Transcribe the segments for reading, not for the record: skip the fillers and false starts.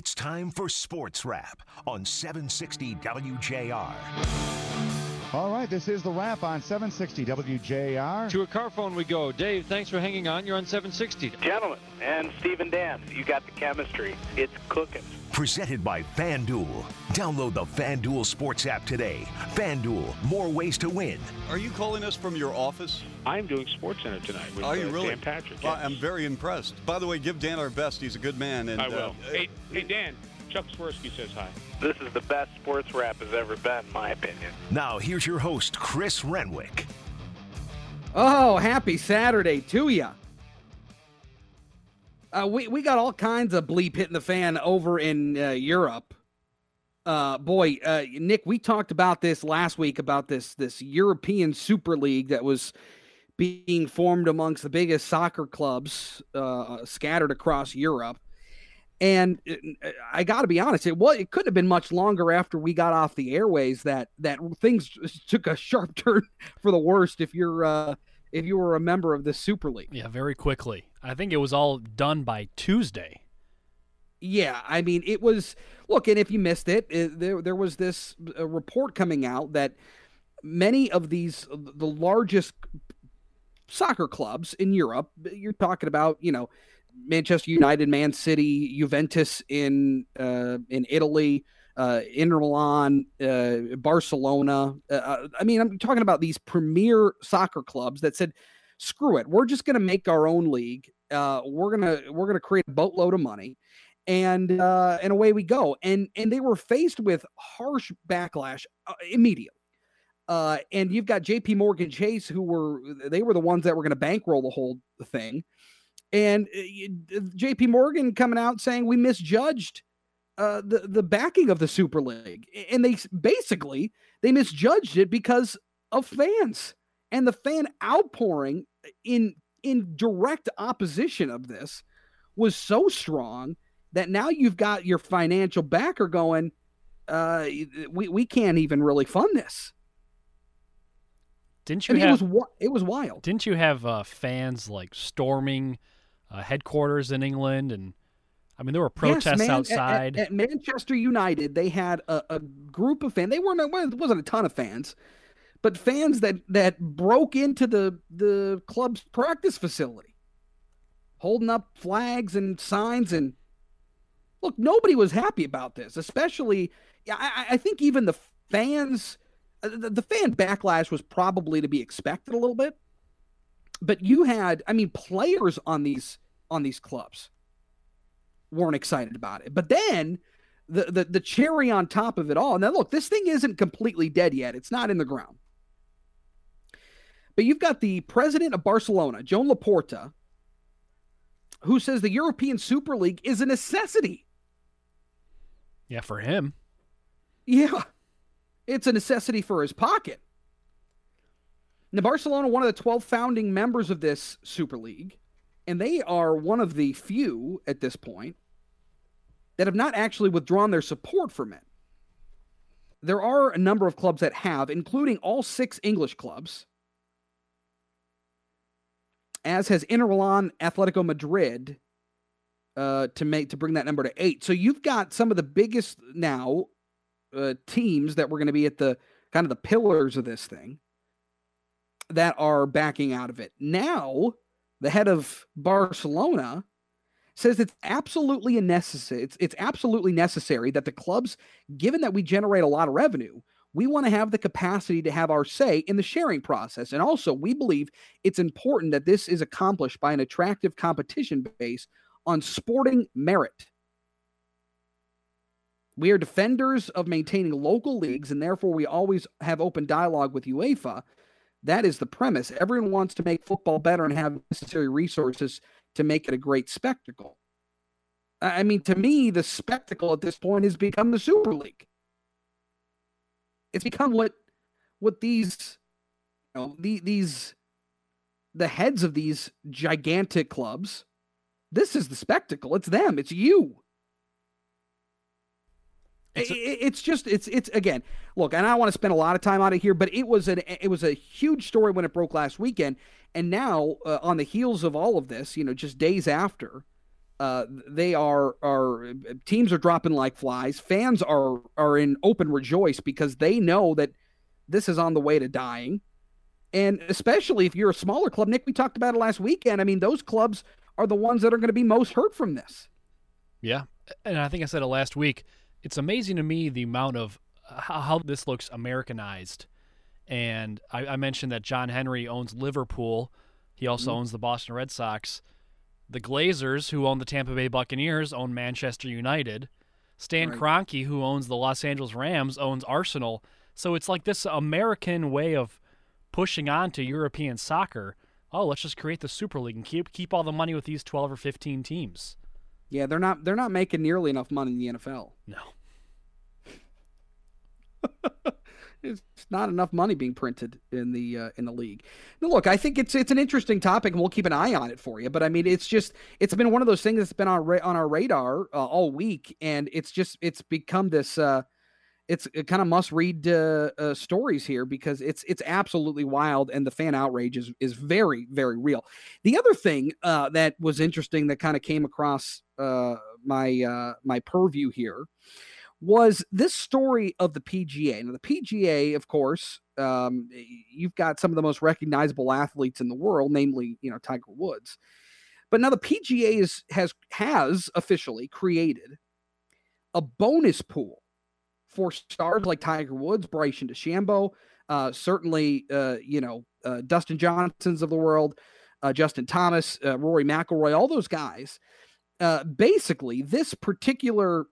It's time for Sports Wrap on 760 WJR. All right, this is the Wrap on 760 WJR. To a car phone we go. Dave, thanks for hanging on. You're on 760. Gentlemen, and Steve and Dan, you got the chemistry. It's cooking. Presented by FanDuel. Download the FanDuel Sports app today. FanDuel, more ways to win. Are you calling us from your office? I'm doing SportsCenter tonight with really? Dan Patrick. Well, yes. I'm very impressed. By the way, give Dan our best. He's a good man. And I will. Hey, Dan, Chuck Swirsky says hi. This is the best Sports Wrap has ever been, in my opinion. Now, here's your host, Chris Renwick. Oh, happy Saturday to you. We got all kinds of bleep hitting the fan over in Europe. Nick, we talked about this last week about this European Super League that was being formed amongst the biggest soccer clubs scattered across Europe. And I got to be honest, it couldn't have been much longer after we got off the airways that things took a sharp turn for the worst. If you were a member of the Super League, yeah, very quickly. I think it was all done by Tuesday. Yeah, I mean, it was. Look, and if you missed it, there was this report coming out that many of the largest soccer clubs in Europe. You're talking about, Manchester United, Man City, Juventus in Italy, Inter Milan, Barcelona. I'm talking about these premier soccer clubs that said, "Screw it, we're just going to make our own league. We're gonna create a boatload of money." And away we go. And they were faced with harsh backlash immediately. And you've got JPMorgan Chase, they were the ones that were going to bankroll the whole thing. And JPMorgan coming out saying we misjudged the backing of the Super League, and they misjudged it because of fans and the fan outpouring in direct opposition of this was so strong. That now you've got your financial backer going, we can't even really fund this. Didn't you? It was wild. Didn't you have fans like storming headquarters in England, and I mean there were protests outside. At Manchester United, they had a group of fans. It wasn't a ton of fans, but fans that broke into the club's practice facility, holding up flags and signs and. Look, nobody was happy about this, especially I think even the fans, the fan backlash was probably to be expected a little bit. But you had, players on these clubs weren't excited about it. But then the cherry on top of it all. Now, look, this thing isn't completely dead yet. It's not in the ground. But you've got the president of Barcelona, Joan Laporta, who says the European Super League is a necessity. Yeah, for him. Yeah. It's a necessity for his pocket. Now, Barcelona, one of the 12 founding members of this Super League, and they are one of the few at this point that have not actually withdrawn their support from it. There are a number of clubs that have, including all 6 English clubs, as has Inter Milan, Atletico Madrid, to bring that number to 8. So you've got some of the biggest now teams that were going to be at the kind of the pillars of this thing that are backing out of it. Now, the head of Barcelona says it's absolutely necessary. It's absolutely necessary that the clubs, given that we generate a lot of revenue, we want to have the capacity to have our say in the sharing process. And also, we believe it's important that this is accomplished by an attractive competition based on sporting merit. We are defenders of maintaining local leagues, and therefore we always have open dialogue with UEFA. That is the premise. Everyone wants to make football better and have necessary resources to make it a great spectacle. I mean, to me, the spectacle at this point has become the Super League. It's become what these, the heads of these gigantic clubs. This is the spectacle. It's them. It's you. It's again. Look, and I don't want to spend a lot of time on it here, but it was a huge story when it broke last weekend, and now on the heels of all of this, just days after, They are teams are dropping like flies. Fans are in open rejoice because they know that this is on the way to dying. And especially if you're a smaller club, Nick, we talked about it last weekend. I mean, those clubs are the ones that are going to be most hurt from this. Yeah. And I think I said it last week. It's amazing to me the amount of how this looks Americanized. And I mentioned that John Henry owns Liverpool. He also owns the Boston Red Sox. The Glazers, who own the Tampa Bay Buccaneers, own Manchester United. Stan Kroenke, who owns the Los Angeles Rams, owns Arsenal. So it's like this American way of pushing on to European soccer. Oh, let's just create the Super League and keep all the money with these 12 or 15 teams. Yeah, they're not making nearly enough money in the NFL. No. It's not enough money being printed in the league. Now, look, I think it's an interesting topic, and we'll keep an eye on it for you. But I mean, it's been one of those things that's been on our radar all week, and it's become this it's kind of must read stories here because it's absolutely wild, and the fan outrage is very, very real. The other thing that was interesting that kind of came across my purview here was this story of the PGA. Now, the PGA, of course, you've got some of the most recognizable athletes in the world, namely, Tiger Woods. But now the PGA has officially created a bonus pool for stars like Tiger Woods, Bryson DeChambeau, certainly, Dustin Johnson's of the world, Justin Thomas, Rory McIlroy, all those guys. Basically, this particular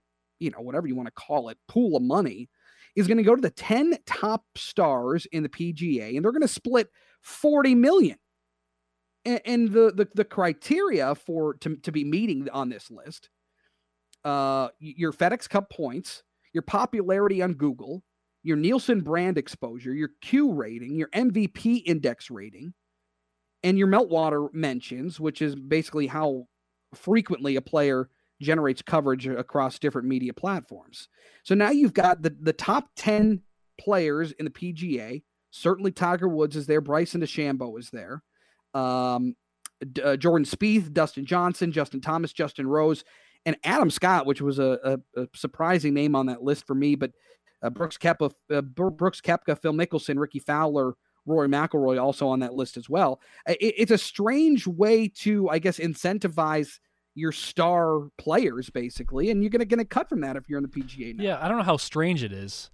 whatever you want to call it, pool of money is going to go to the 10 top stars in the PGA, and they're going to split $40 million. And the criteria to be meeting on this list, your FedEx Cup points, your popularity on Google, your Nielsen brand exposure, your Q rating, your MVP index rating, and your meltwater mentions, which is basically how frequently a player generates coverage across different media platforms. So now you've got the top 10 players in the PGA. Certainly Tiger Woods is there. Bryson DeChambeau is there. Jordan Spieth, Dustin Johnson, Justin Thomas, Justin Rose, and Adam Scott, which was a surprising name on that list for me, but Brooks Koepka, Phil Mickelson, Ricky Fowler, Rory McIlroy also on that list as well. It's a strange way to, I guess, incentivize your star players, basically, and you're going to cut from that if you're in the PGA now. Yeah, I don't know how strange it is.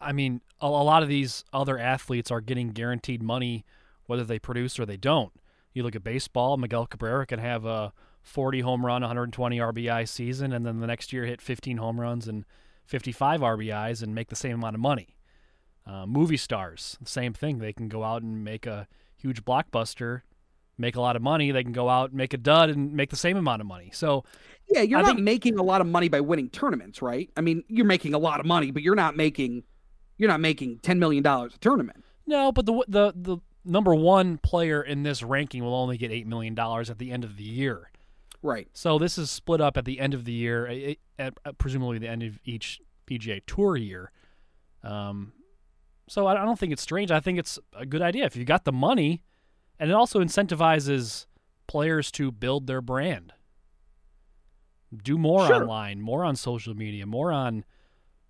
I mean, a lot of these other athletes are getting guaranteed money whether they produce or they don't. You look at baseball, Miguel Cabrera can have a 40 home run, 120 RBI season, and then the next year hit 15 home runs and 55 RBIs and make the same amount of money. Movie stars, same thing. They can go out and make a huge blockbuster, make a lot of money. They can go out and make a dud and make the same amount of money. So yeah, you're not making a lot of money by winning tournaments, right? I mean, you're making a lot of money, but you're not making $10 million a tournament. No, but the number one player in this ranking will only get $8 million at the end of the year. Right. So this is split up at the end of the year, at presumably the end of each PGA Tour year. So I don't think it's strange. I think it's a good idea. If you got the money, and it also incentivizes players to build their brand. Do more online, more on social media, more on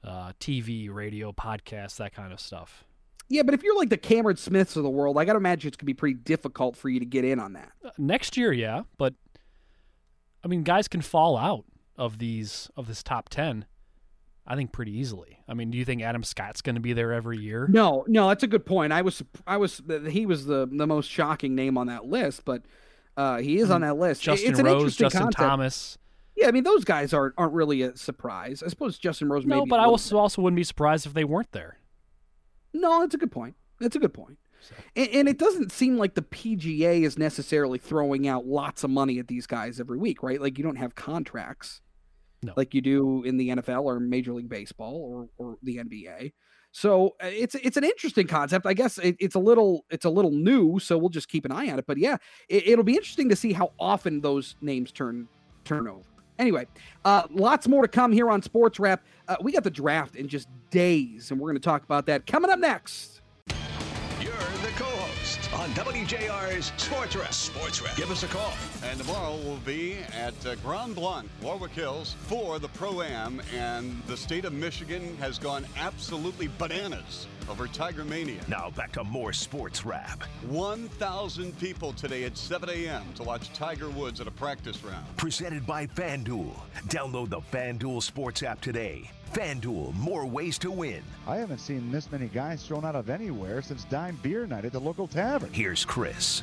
TV, radio, podcasts, that kind of stuff. Yeah, but if you're like the Cameron Smiths of the world, I got to imagine it's going to be pretty difficult for you to get in on that. Next year, yeah. But, I mean, guys can fall out of this top 10, I think, pretty easily. I mean, do you think Adam Scott's going to be there every year? No, that's a good point. He was the most shocking name on that list, but he is on that list. Justin Rose, Justin concept. Thomas. Yeah, I mean, those guys aren't really a surprise. I suppose Justin Rose maybe. No, but I also wouldn't be surprised if they weren't there. No, that's a good point. So. And it doesn't seem like the PGA is necessarily throwing out lots of money at these guys every week, right? Like, you don't have contracts. No. Like you do in the NFL or Major League Baseball or the NBA. So it's an interesting concept. I guess it's a little new, so we'll just keep an eye on it. But yeah, it'll be interesting to see how often those names turn over. Anyway, lots more to come here on Sports Wrap. We got the draft in just days, and we're going to talk about that coming up next. You're the co-host on WJR's Sports Rep. Sports Rep. Give us a call. And tomorrow we'll be at Grand Blanc, Warwick Hills, for the Pro-Am. And the state of Michigan has gone absolutely bananas over Tiger Mania. Now back to more Sports Rap. 1,000 people today at 7 a.m. to watch Tiger Woods at a practice round. Presented by FanDuel. Download the FanDuel Sports app today. FanDuel, more ways to win. I haven't seen this many guys thrown out of anywhere since Dime Beer Night at the local tavern. Here's Chris.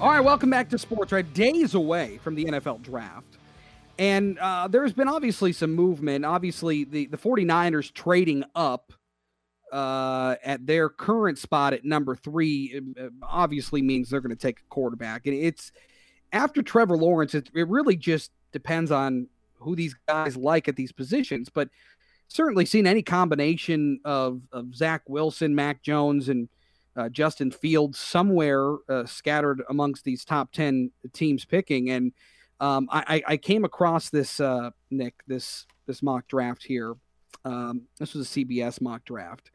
All right, welcome back to Sports Rap. Days away from the NFL Draft. And there's been obviously some movement. Obviously, the 49ers trading up at their current spot at number 3 obviously means they're going to take a quarterback. And it's after Trevor Lawrence, it really just depends on who these guys like at these positions, but certainly seen any combination of Zach Wilson, Mac Jones, and Justin Fields somewhere scattered amongst these top 10 teams picking. And I came across this, Nick, this mock draft here. This was a CBS mock draft.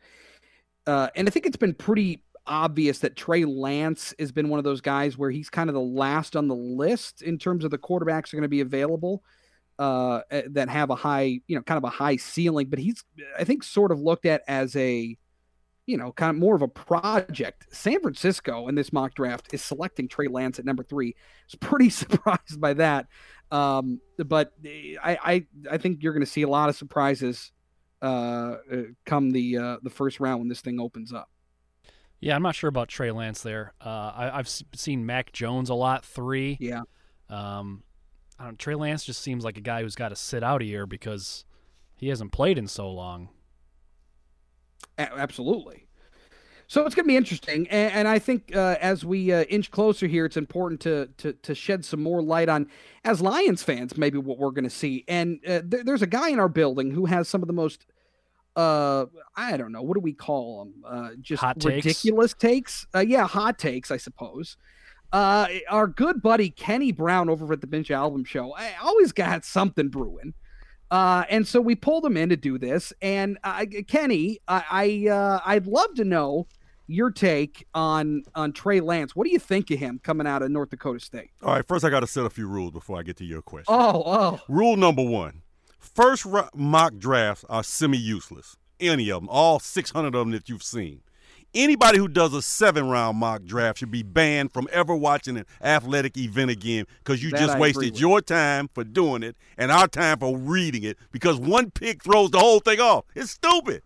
And I think it's been pretty obvious that Trey Lance has been one of those guys where he's kind of the last on the list in terms of the quarterbacks are going to be available that have a high, kind of a high ceiling, but he's, I think, sort of looked at as a, kind of more of a project. San Francisco in this mock draft is selecting Trey Lance at number 3. I was pretty surprised by that. But I think you're going to see a lot of surprises come the first round when this thing opens up. Yeah, I'm not sure about Trey Lance there. I've seen Mac Jones a lot, 3. Yeah. I don't, Trey Lance just seems like a guy who's got to sit out a year because he hasn't played in so long. Absolutely. So it's going to be interesting, and I think as we inch closer here, it's important to shed some more light on, as Lions fans, maybe what we're going to see. And there's a guy in our building who has some of the most, I don't know, what do we call them? Just hot takes. Ridiculous takes? Yeah, hot takes, I suppose. Our good buddy Kenny Brown over at the Bench Album Show, I always got something brewing. And so we pulled him in to do this. And Kenny, I'd love to know your take on Trey Lance. What do you think of him coming out of North Dakota State? All right, first I got to set a few rules before I get to your question. Oh. Rule number 1, first mock drafts are semi-useless, any of them, all 600 of them that you've seen. Anybody who does a 7-round mock draft should be banned from ever watching an athletic event again because you just wasted your time for doing it and our time for reading it because one pick throws the whole thing off. It's stupid.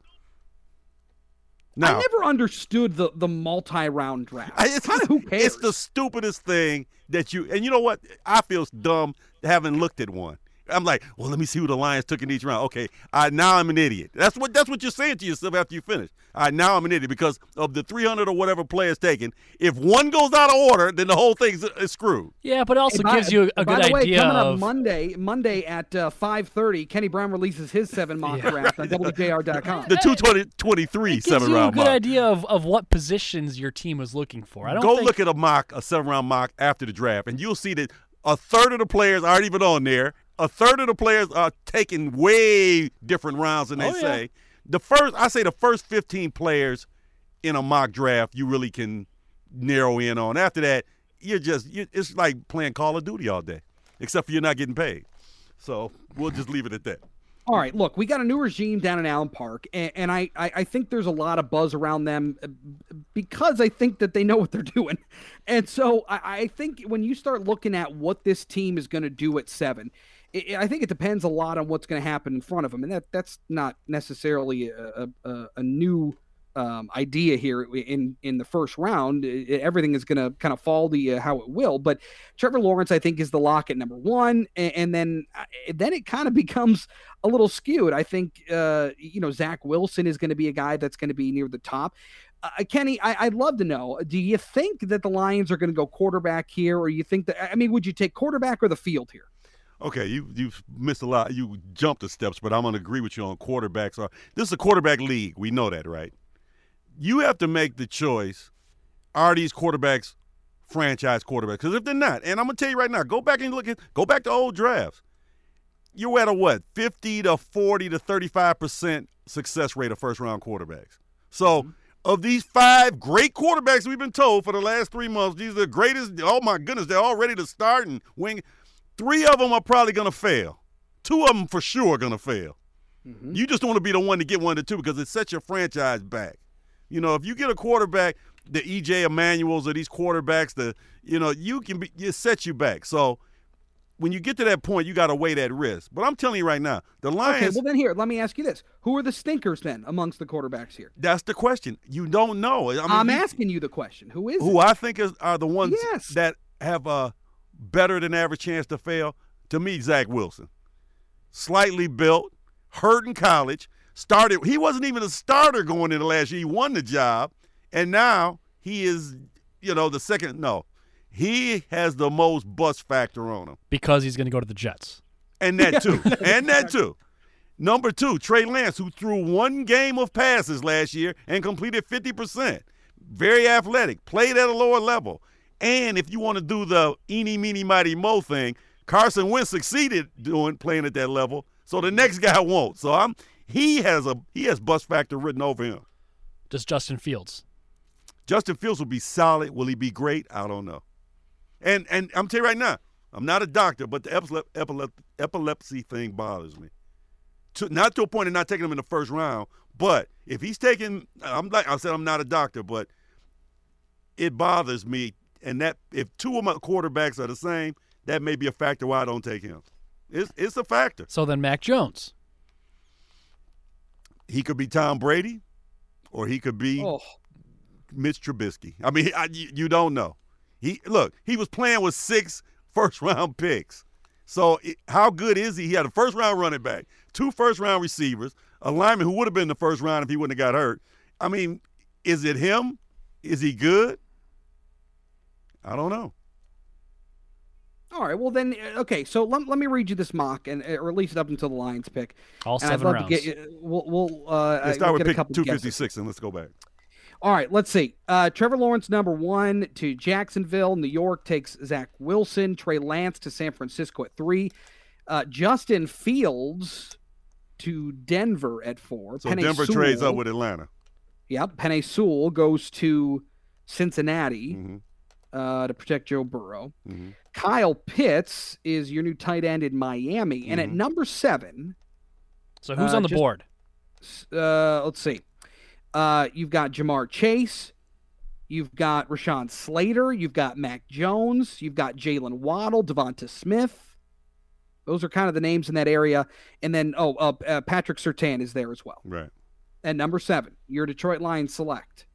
Now, I never understood the multi-round draft. It's kind of who cares. It's the stupidest thing that you – and you know what? I feel dumb having looked at one. I'm like, well, let me see who the Lions took in each round. Okay, now I'm an idiot. That's what you're saying to yourself after you finish. Now I'm an idiot because of the 300 or whatever players taken. If one goes out of order, then the whole thing is screwed. Yeah, but it also gives you a good idea. By the way, coming up Monday at 5:30, Kenny Brown releases his 7 mock draft on WJR.com. The 223 7-round mock. It gives you a good idea of what positions your team was looking for. Look at a 7-round mock after the draft, and you'll see that a third of the players aren't even on there. A third of the players are taking way different rounds than they say. The first 15 players in a mock draft you really can narrow in on. After that, it's like playing Call of Duty all day, except for you're not getting paid. So we'll just leave it at that. All right, look, we got a new regime down in Allen Park, and I think there's a lot of buzz around them because I think that they know what they're doing. And so I think when you start looking at what this team is going to do at 7, I think it depends a lot on what's going to happen in front of them. And that's not necessarily a new idea here in the first round. Everything is going to kind of fall to how it will. But Trevor Lawrence, I think, is the lock at number 1. And then it kind of becomes a little skewed. I think, Zach Wilson is going to be a guy that's going to be near the top. Kenny, I'd love to know, do you think that the Lions are going to go quarterback here? Or you think that, would you take quarterback or the field here? Okay, you've missed a lot. You jumped the steps, but I'm going to agree with you on quarterbacks. This is a quarterback league. We know that, right? You have to make the choice, are these quarterbacks franchise quarterbacks? Because if they're not, and I'm going to tell you right now, go back to old drafts. You're at 50 to 40 to 35% success rate of first-round quarterbacks. So of these five great quarterbacks we've been told for the last 3 months, these are the greatest, oh my goodness, they're all ready to start and wing. Three of them are probably going to fail. Two of them for sure are going to fail. Mm-hmm. You just don't want to be the one to get one of the two because it sets your franchise back. You know, if you get a quarterback, the EJ Manuels or these quarterbacks, it sets you back. So when you get to that point, you got to weigh that risk. But I'm telling you right now, the Lions. Okay, well then here, let me ask you this: who are the stinkers then amongst the quarterbacks here? That's the question. You don't know. I mean, I'm asking you the question: who is? Who it? I think are the ones that have a better than average chance to fail? To me, Zach Wilson, slightly built, hurt in college. Started. He wasn't even a starter going into last year. He won the job, and now he is, the second. No, he has the most bust factor on him because he's going to go to the Jets, and that too, and that too. Number two, Trey Lance, who threw one game of passes last year and completed 50%. Very athletic, played at a lower level, and if you want to do the eeny, meeny, mighty, mo thing, Carson Wentz succeeded playing at that level, so the next guy won't. So He has bust factor written over him. Just Justin Fields. Justin Fields will be solid. Will he be great? I don't know. And I'm telling you right now, I'm not a doctor, but the epilepsy thing bothers me. Not to a point of not taking him in the first round, but if he's taken, I'm not a doctor, but it bothers me. And that if two of my quarterbacks are the same, that may be a factor why I don't take him. It's a factor. So then Mac Jones. He could be Tom Brady, or he could be Mitch Trubisky. I mean, you don't know. He was playing with 6 first-round picks. So how good is he? He had a first-round running back, 2 first-round receivers, a lineman who would have been in the first round if he wouldn't have got hurt. I mean, is it him? Is he good? I don't know. All right, well then, okay. So let me read you this mock, and or at least up until the Lions pick. All 7 rounds. We'll start with pick 256, and let's go back. All right, let's see. Trevor Lawrence, number 1 to Jacksonville. New York takes Zach Wilson. Trey Lance to San Francisco at 3. Justin Fields to Denver at 4. So Penei Denver Sewell, trades up with Atlanta. Yep, Penei Sewell goes to Cincinnati. Mm-hmm. To protect Joe Burrow. Mm-hmm. Kyle Pitts is your new tight end in Miami. Mm-hmm. And at number 7. So who's on the board? Let's see. You've got Ja'Marr Chase. You've got Rashawn Slater. You've got Mac Jones. You've got Jaylen Waddle, Devonta Smith. Those are kind of the names in that area. And then, Patrick Surtain is there as well. Right. At number 7, your Detroit Lions select.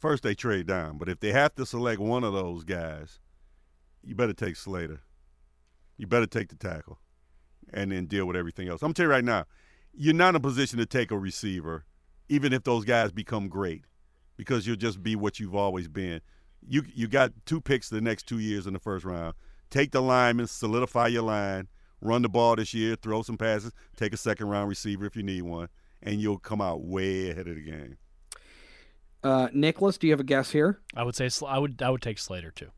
First they trade down, but if they have to select one of those guys, you better take Slater. You better take the tackle and then deal with everything else. I'm going to tell you right now, you're not in a position to take a receiver, even if those guys become great, because you'll just be what you've always been. You got 2 picks the next 2 years in the first round. Take the linemen, solidify your line, run the ball this year, throw some passes, take a second-round receiver if you need one, and you'll come out way ahead of the game. Nicholas, do you have a guess here? I would say I would take Slater too.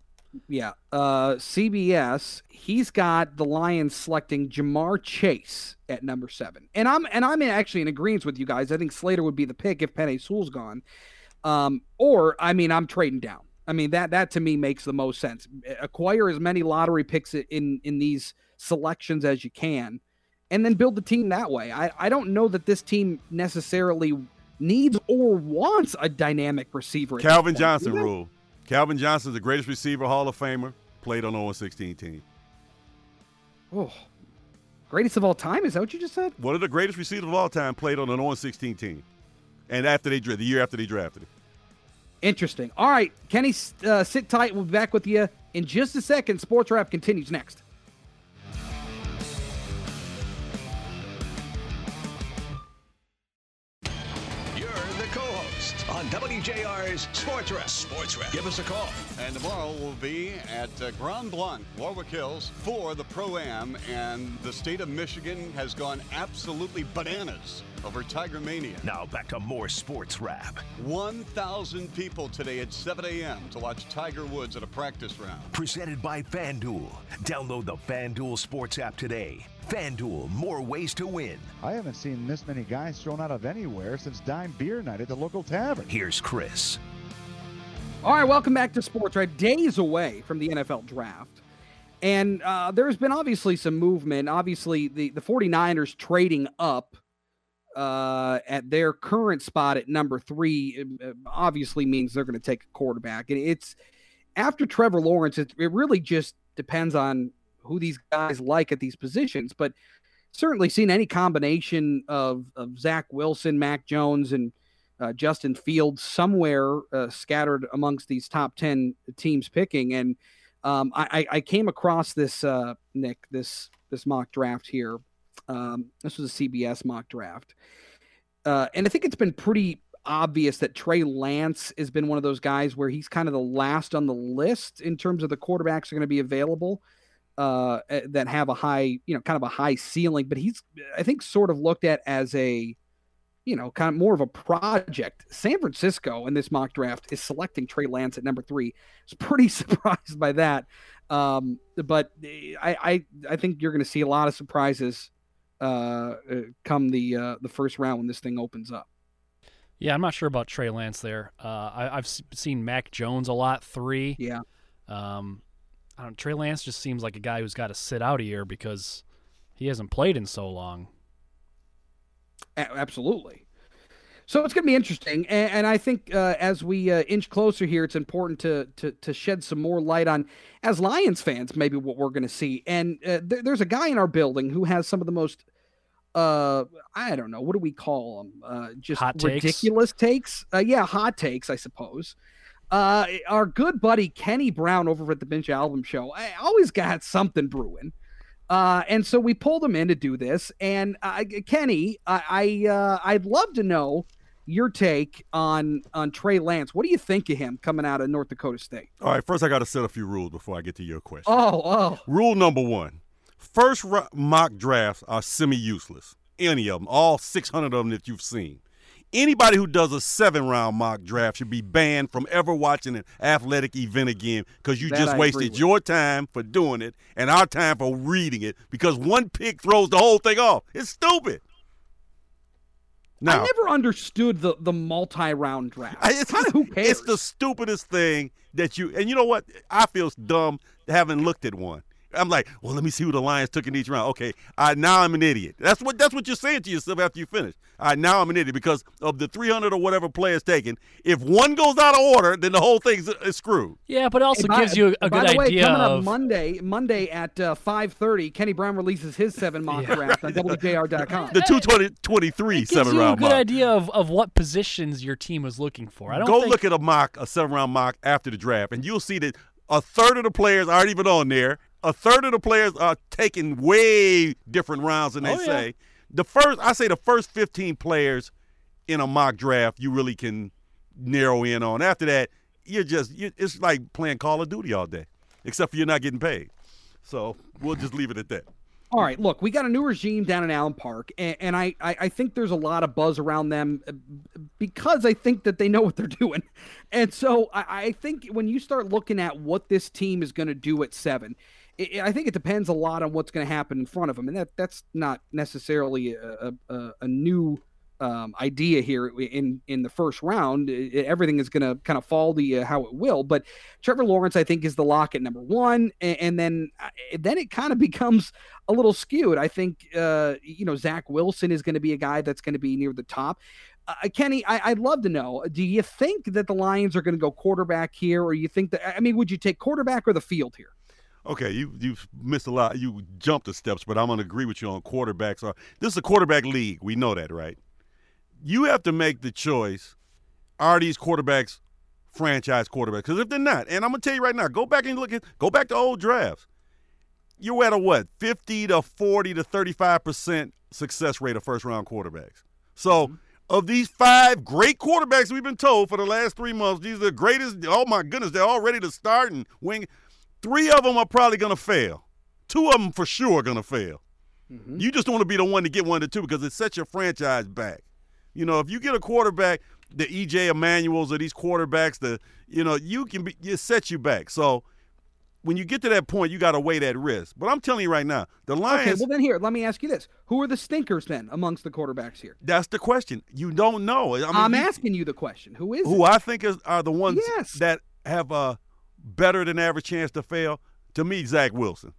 Yeah. CBS, he's got the Lions selecting Ja'Marr Chase at number 7. And I'm actually in agreement with you guys. I think Slater would be the pick if Penei Sewell's gone. I'm trading down. I mean, that to me makes the most sense. Acquire as many lottery picks in these selections as you can, and then build the team that way. I don't know that this team necessarily needs or wants a dynamic receiver. Calvin Johnson rule. Calvin Johnson is the greatest receiver, Hall of Famer, played on the 0-16 team. Oh, greatest of all time? Is that what you just said? One of the greatest receivers of all time played on an 0-16 team, and the year after they drafted him. Interesting. All right, Kenny, sit tight. We'll be back with you in just a second. Sports Wrap continues next. WJR's Sports Wrap. Sports Wrap. Give us a call. And tomorrow we'll be at Grand Blanc, Warwick Hills, for the Pro-Am. And the state of Michigan has gone absolutely bananas over Tiger Mania. Now back to more Sports Wrap. 1,000 people today at 7 a.m. to watch Tiger Woods at a practice round. Presented by FanDuel. Download the FanDuel Sports app today FanDuel, more ways to win. I haven't seen this many guys thrown out of anywhere since Dime Beer Night at the local tavern. Here's Chris. All right, welcome back to Sports Right. Days away from the NFL Draft. And there's been obviously some movement. Obviously, the 49ers trading up at their current spot at number 3 obviously means they're going to take a quarterback. And it's after Trevor Lawrence, it really just depends on who these guys like at these positions. But certainly seen any combination of Zach Wilson, Mac Jones, and Justin Fields somewhere scattered amongst these top 10 teams picking. And I came across this, Nick, this mock draft here. This was a CBS mock draft. And I think it's been pretty obvious that Trey Lance has been one of those guys where he's kind of the last on the list in terms of the quarterbacks that are going to be available that have a high, kind of a high ceiling. But he's, I think, sort of looked at as a, kind of more of a project. San Francisco in this mock draft is selecting Trey Lance at number 3. I was pretty surprised by that. But I think you're going to see a lot of surprises come the first round when this thing opens up. Yeah, I'm not sure about Trey Lance there. I've seen Mac Jones a lot, 3. Yeah. I don't know, Trey Lance just seems like a guy who's got to sit out a year because he hasn't played in so long. Absolutely. So it's going to be interesting, and I think as we inch closer here, it's important to shed some more light on, as Lions fans, maybe what we're going to see. And there's a guy in our building who has some of the most, I don't know, what do we call them? Just ridiculous takes? Yeah, hot takes, I suppose. Our good buddy Kenny Brown over at the Bench Album Show, I always got something brewing. And so we pulled him in to do this. And Kenny, I'd love to know your take on Trey Lance. What do you think of him coming out of North Dakota State? All right, first I got to set a few rules before I get to your question. Oh. Rule number 1: first mock drafts are semi-useless. Any of them, all 600 of them that you've seen. Anybody who does a 7-round mock draft should be banned from ever watching an athletic event again, because you just wasted your time for doing it and our time for reading it, because one pick throws the whole thing off. It's stupid. Now, I never understood the multi-round draft. It's kind of, who cares? It's the stupidest thing that you – and you know what? I feel dumb having looked at one. I'm like, well, let me see who the Lions took in each round. Okay, now I'm an idiot. That's what you're saying to yourself after you finish. Now I'm an idiot because of the 300 or whatever players taken. If one goes out of ororder, then the whole thing is screwed. Yeah, but it also gives you a good idea. By the way, coming up Monday at 5:30, Kenny Brown releases his 7 mock draft on WJR.com. The 223 7-round mock. It gives you a good idea of what positions your team was looking for. Look at a 7-round mock after the draft, and you'll see that a third of the players aren't even on there. A third of the players are taking way different rounds than they say. The first 15 players in a mock draft you really can narrow in on. After that, it's like playing Call of Duty all day, except for you're not getting paid. So we'll just leave it at that. All right, look, we got a new regime down in Allen Park, and I think there's a lot of buzz around them because I think that they know what they're doing. And so I think when you start looking at what this team is going to do at 7, I think it depends a lot on what's going to happen in front of them, and that's not necessarily a new idea here in the first round. Everything is going to kind of fall how it will. But Trevor Lawrence, I think, is the lock at number 1, and then it kind of becomes a little skewed. I think Zach Wilson is going to be a guy that's going to be near the top. Kenny, I'd love to know, do you think that the Lions are going to go quarterback here, or you think that? I mean, would you take quarterback or the field here? Okay, you've missed a lot. You jumped the steps, but I'm going to agree with you on quarterbacks. This is a quarterback league. We know that, right? You have to make the choice, are these quarterbacks franchise quarterbacks? Because if they're not, and I'm going to tell you right now, go back to old drafts. You're at 50 to 40 to 35% success rate of first-round quarterbacks. So of these 5 great quarterbacks we've been told for the last 3 months, these are the greatest. Oh, my goodness, they're all ready to start and wing – 3 of them are probably going to fail. 2 of them for sure are going to fail. Mm-hmm. You just want to be the one to get 1 to 2 because it sets your franchise back. If you get a quarterback, the EJ Manuels or these quarterbacks, it sets you back. So when you get to that point, you got to weigh that risk. But I'm telling you right now, the Lions. Okay, well then here, let me ask you this: who are the stinkers then amongst the quarterbacks here? That's the question. You don't know. I mean, I'm asking you the question: who is who it? I think are the ones that have a better than average chance to fail? To me, Zach Wilson,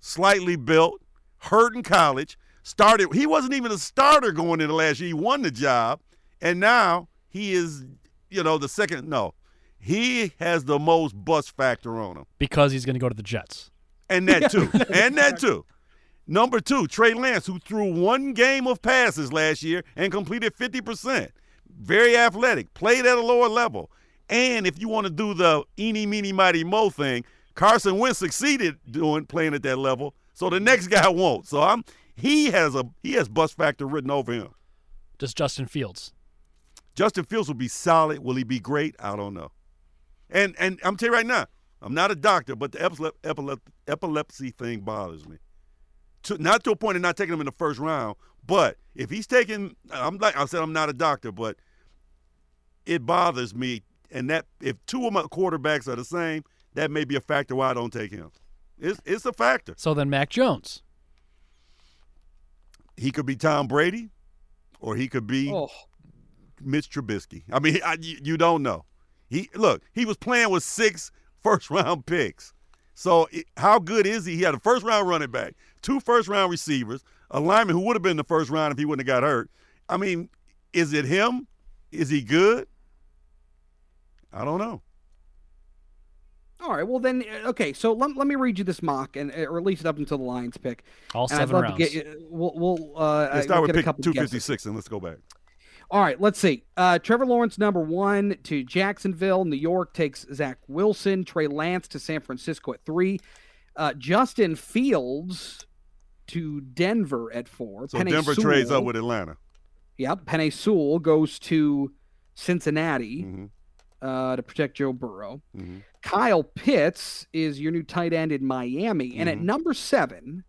slightly built, hurt in college, started. He wasn't even a starter going into last year. He won the job, and now he is, you know, the second. No. He has the most bust factor on him. Because he's going to go to the Jets. And that, too. And that, too. Number two, Trey Lance, who threw one game of passes last year and completed 50%. Very athletic. Played at a lower level. And if you want to do the eeny, meeny, mighty, mo thing, Carson Wentz succeeded playing at that level, so the next guy won't. So he has bust factor written over him. Just Justin Fields. Justin Fields will be solid. Will he be great? I don't know. And I'm telling you right now, I'm not a doctor, but the epilepsy thing bothers me. Not to a point of not taking him in the first round, but if he's taking, I'm not a doctor, but it bothers me. And that if two of my quarterbacks are the same, that may be a factor why I don't take him. It's a factor. So then Mac Jones, he could be Tom Brady, or he could be Mitch Trubisky. I mean, you don't know. He was playing with 6 first-round picks. So how good is he? He had a first-round running back, 2 first-round receivers, a lineman who would have been in the first round if he wouldn't have got hurt. I mean, is it him? Is he good? I don't know. All right, well then, okay, so let me read you this mock, or at least up until the Lions pick. All 7 rounds. Let's start with pick 256, and let's go back. All right, let's see. Trevor Lawrence, number 1 to Jacksonville. New York takes Zach Wilson. Trey Lance to San Francisco at 3. Justin Fields to Denver at 4. So Penei Denver Sewell, trades up with Atlanta. Yep. Penei Sewell goes to Cincinnati to protect Joe Burrow. Mm-hmm. Kyle Pitts is your new tight end in Miami. Mm-hmm. And at number 7.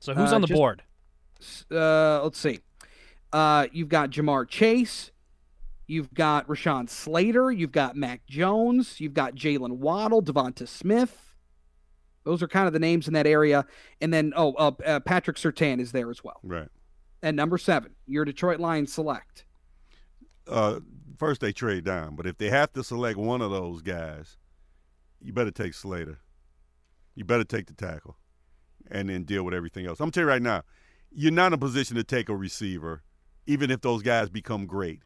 So who's on the board? Let's see. You've got Ja'Marr Chase. You've got Rashawn Slater. You've got Mac Jones. You've got Jaylen Waddle, Devonta Smith. Those are kind of the names in that area. And then, Patrick Surtain is there as well. Right. At number 7, your Detroit Lions select. First, they trade down. But if they have to select one of those guys, you better take Slater. You better take the tackle and then deal with everything else. I'm telling you right now, you're not in a position to take a receiver even if those guys become great,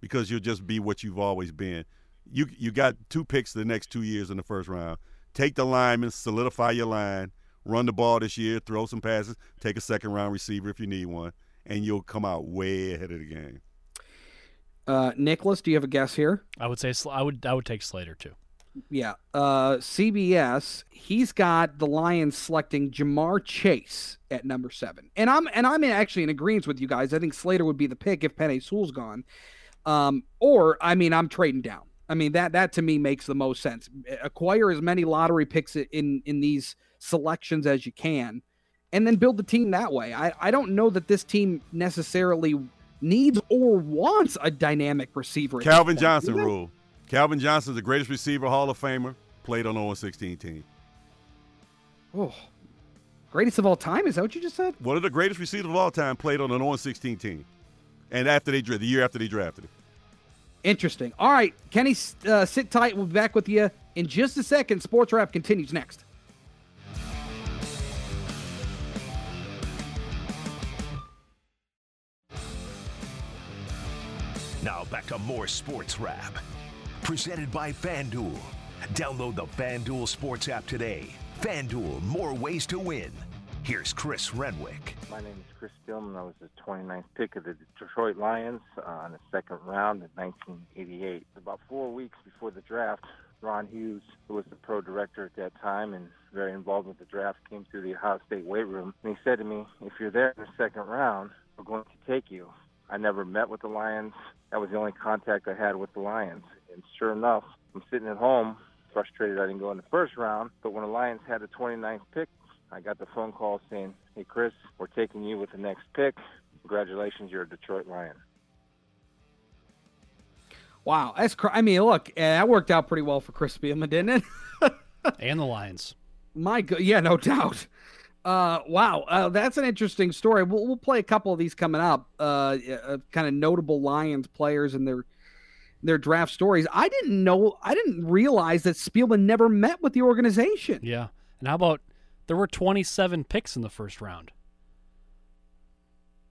because you'll just be what you've always been. You got 2 picks the next 2 years in the first round. Take the linemen, solidify your line, run the ball this year, throw some passes, take a second-round receiver if you need one, and you'll come out way ahead of the game. Nicholas, do you have a guess here? I would say I would take Slater too. Yeah. CBS, he's got the Lions selecting Ja'Marr Chase at number 7. And I'm actually in agreement with you guys. I think Slater would be the pick if Penei Sewell's gone. I'm trading down. I mean, that to me makes the most sense. Acquire as many lottery picks in these selections as you can, and then build the team that way. I don't know that this team necessarily needs or wants a dynamic receiver. Calvin Johnson rule. Calvin Johnson is the greatest receiver, Hall of Famer, played on the 0-16 team. Oh, greatest of all time? Is that what you just said? One of the greatest receivers of all time played on an 0-16 team, and the year after they drafted him. Interesting. All right, Kenny, sit tight. We'll be back with you in just a second. Sports Wrap continues next. Now back to more Sports Wrap. Presented by FanDuel. Download the FanDuel Sports app today. FanDuel, more ways to win. Here's Chris Renwick. My name is Chris Spielman. I was the 29th pick of the Detroit Lions in the second round in 1988. About 4 weeks before the draft, Ron Hughes, who was the pro director at that time and very involved with the draft, came through the Ohio State weight room. And he said to me, if you're there in the second round, we're going to take you. I never met with the Lions. That was the only contact I had with the Lions. And sure enough, I'm sitting at home, frustrated I didn't go in the first round. But when the Lions had the 29th pick, I got the phone call saying, hey, Chris, we're taking you with the next pick. Congratulations, you're a Detroit Lion. Wow. That worked out pretty well for Chris Spielman, didn't it? And the Lions. My God. Yeah, no doubt. Wow. That's an interesting story. We'll play a couple of these coming up, kind of notable Lions players and their draft stories. I didn't realize that Spielman never met with the organization. Yeah. And how about there were 27 picks in the first round?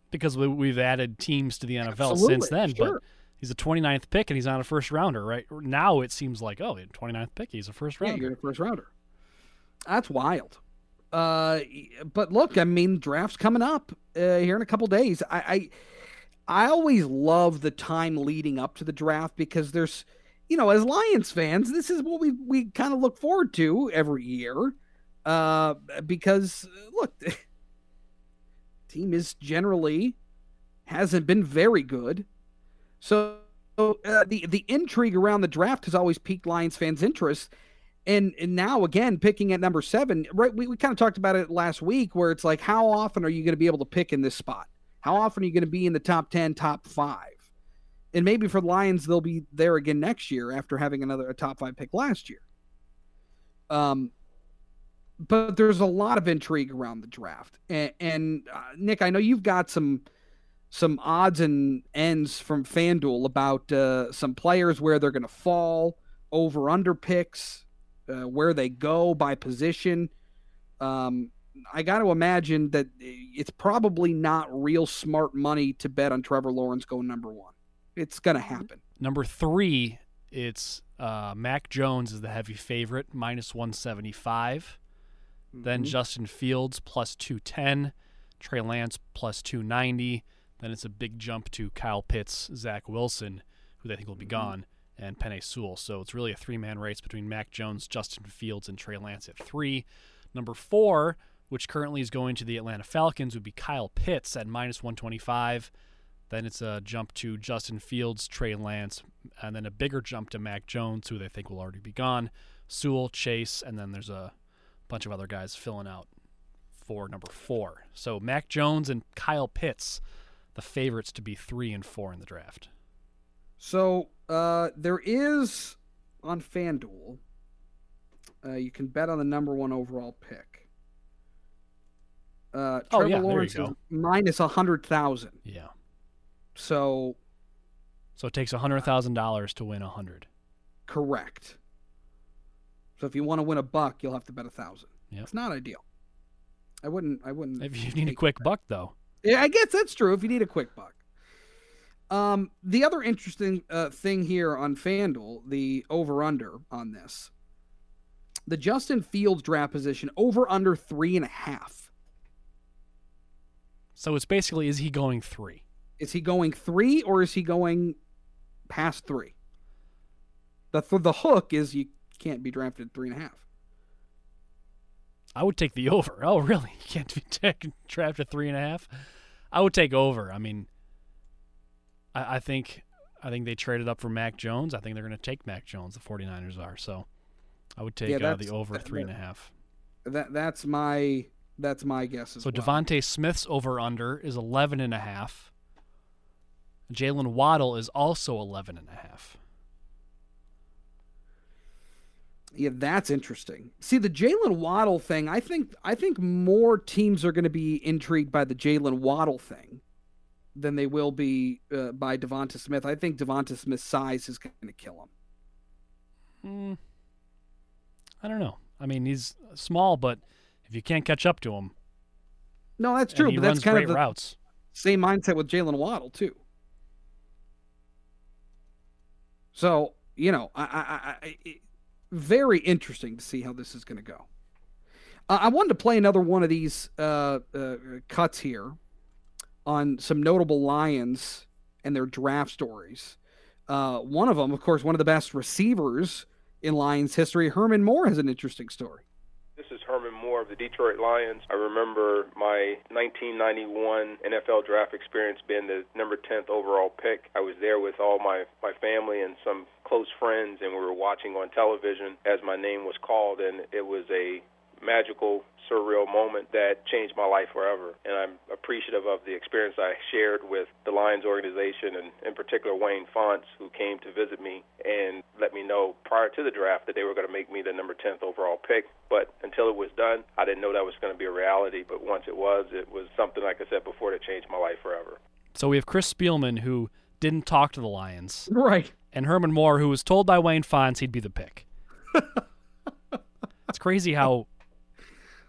Because we've added teams to the NFL since then, sure. But he's a 29th pick and he's not a first rounder, right? Now it seems like, 29th pick, he's a first rounder. Yeah, you're a first rounder. That's wild. But look, I mean, draft's coming up here in a couple days. I always love the time leading up to the draft because there's, as Lions fans, this is what we kind of look forward to every year because, look, team is generally hasn't been very good. So the intrigue around the draft has always piqued Lions fans' interest. And now, again, picking at number 7, right? We kind of talked about it last week where it's like, how often are you going to be able to pick in this spot? How often are you going to be in the top 10, top 5? And maybe for the Lions, they'll be there again next year after having a top 5 pick last year. But there's a lot of intrigue around the draft. And Nick, I know you've got some odds and ends from FanDuel about some players where they're going to fall, over-under picks, where they go by position. I got to imagine that it's probably not real smart money to bet on Trevor Lawrence going number 1. It's going to happen. Number 3, it's Mac Jones is the heavy favorite, minus 175. Then Justin Fields plus 210, Trey Lance plus 290. Then it's a big jump to Kyle Pitts, Zach Wilson, who they think will be gone, and Penei Sewell. So it's really a three-man race between Mac Jones, Justin Fields, and Trey Lance at 3. Number 4, which currently is going to the Atlanta Falcons, would be Kyle Pitts at minus 125. Then it's a jump to Justin Fields, Trey Lance, and then a bigger jump to Mac Jones, who they think will already be gone, Sewell, Chase, and then there's a bunch of other guys filling out for number 4. So Mac Jones and Kyle Pitts, the favorites to be 3 and 4 in the draft. So there is on FanDuel, you can bet on the number 1 overall pick. Trevor Lawrence is minus 100,000. Yeah. So it takes $100,000 to win 100. Correct. So if you want to win $1, you'll have to bet 1,000. Yep. It's not ideal. I wouldn't. If you need a quick buck, though. Yeah, I guess that's true. If you need a quick buck. The other interesting thing here on FanDuel, the over/under on this, the Justin Fields draft position over/under 3.5. So it's basically, is he going 3? Is he going 3 or is he going past 3? The hook is you can't be drafted 3.5. I would take the over. Oh, really? You can't be drafted 3.5? I would take over. I mean, I think they traded up for Mac Jones. I think they're going to take Mac Jones, the 49ers are. So I would take the over 3.5. That's my guess as well. So Devonta Smith's over-under is 11.5. Jaylen Waddle is also 11.5. Yeah, that's interesting. See, the Jaylen Waddle thing, I think more teams are going to be intrigued by the Jaylen Waddle thing than they will be by Devonta Smith. I think Devonta Smith's size is going to kill him. I don't know. I mean, he's small, but if you can't catch up to him. No, that's true. But that's kind of the routes. Same mindset with Jaylen Waddle, too. So, very interesting to see how this is going to go. I wanted to play another one of these cuts here on some notable Lions and their draft stories. One of them, of course, one of the best receivers in Lions history, Herman Moore, has an interesting story. This is Herman Moore of the Detroit Lions. I remember my 1991 NFL draft experience being the number 10th overall pick. I was there with all my family and some close friends, and we were watching on television as my name was called, and it was a magical, surreal moment that changed my life forever. And I'm appreciative of the experience I shared with the Lions organization, and in particular Wayne Fonts, who came to visit me and let me know prior to the draft that they were going to make me the number 10th overall pick. But until it was done, I didn't know that was going to be a reality. But once it was something, like I said before, that changed my life forever. So we have Chris Spielman, who didn't talk to the Lions. Right. And Herman Moore, who was told by Wayne Fonts he'd be the pick. It's crazy how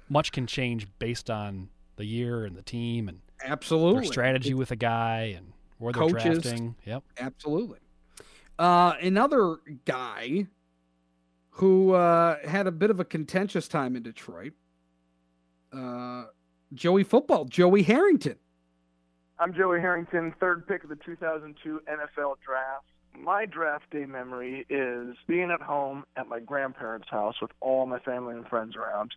much can change based on the year and the team and absolutely their strategy with a guy and where they're coaches, drafting. Yep, absolutely. Another guy who had a bit of a contentious time in Detroit, Joey Harrington. I'm Joey Harrington, third pick of the 2002 NFL Draft. My draft day memory is being at home at my grandparents' house with all my family and friends around.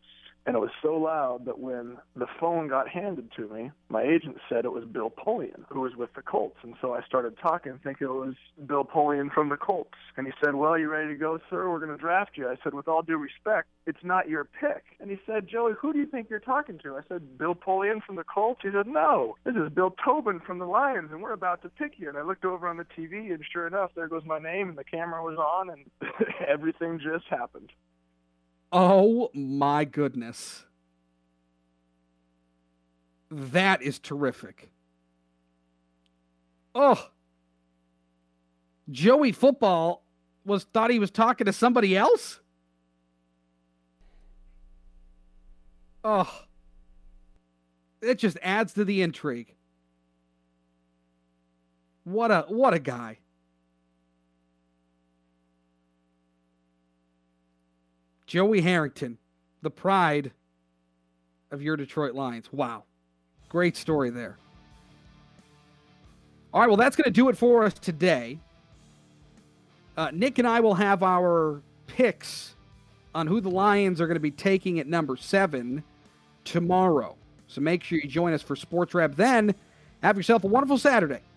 And it was so loud that when the phone got handed to me, my agent said it was Bill Polian, who was with the Colts. And so I started talking, thinking it was Bill Polian from the Colts. And he said, "Well, you ready to go, sir? We're going to draft you." I said, "With all due respect, it's not your pick." And he said, "Joey, who do you think you're talking to?" I said, "Bill Polian from the Colts." He said, "No, this is Bill Tobin from the Lions, and we're about to pick you." And I looked over on the TV, and sure enough, there goes my name, and the camera was on, and everything just happened. Oh, my goodness. That is terrific. Oh. Joey Football thought he was talking to somebody else? Oh. It just adds to the intrigue. What a guy. Joey Harrington, the pride of your Detroit Lions. Wow. Great story there. All right, well, that's going to do it for us today. Nick and I will have our picks on who the Lions are going to be taking at number 7 tomorrow. So make sure you join us for Sports Wrap then. Have yourself a wonderful Saturday.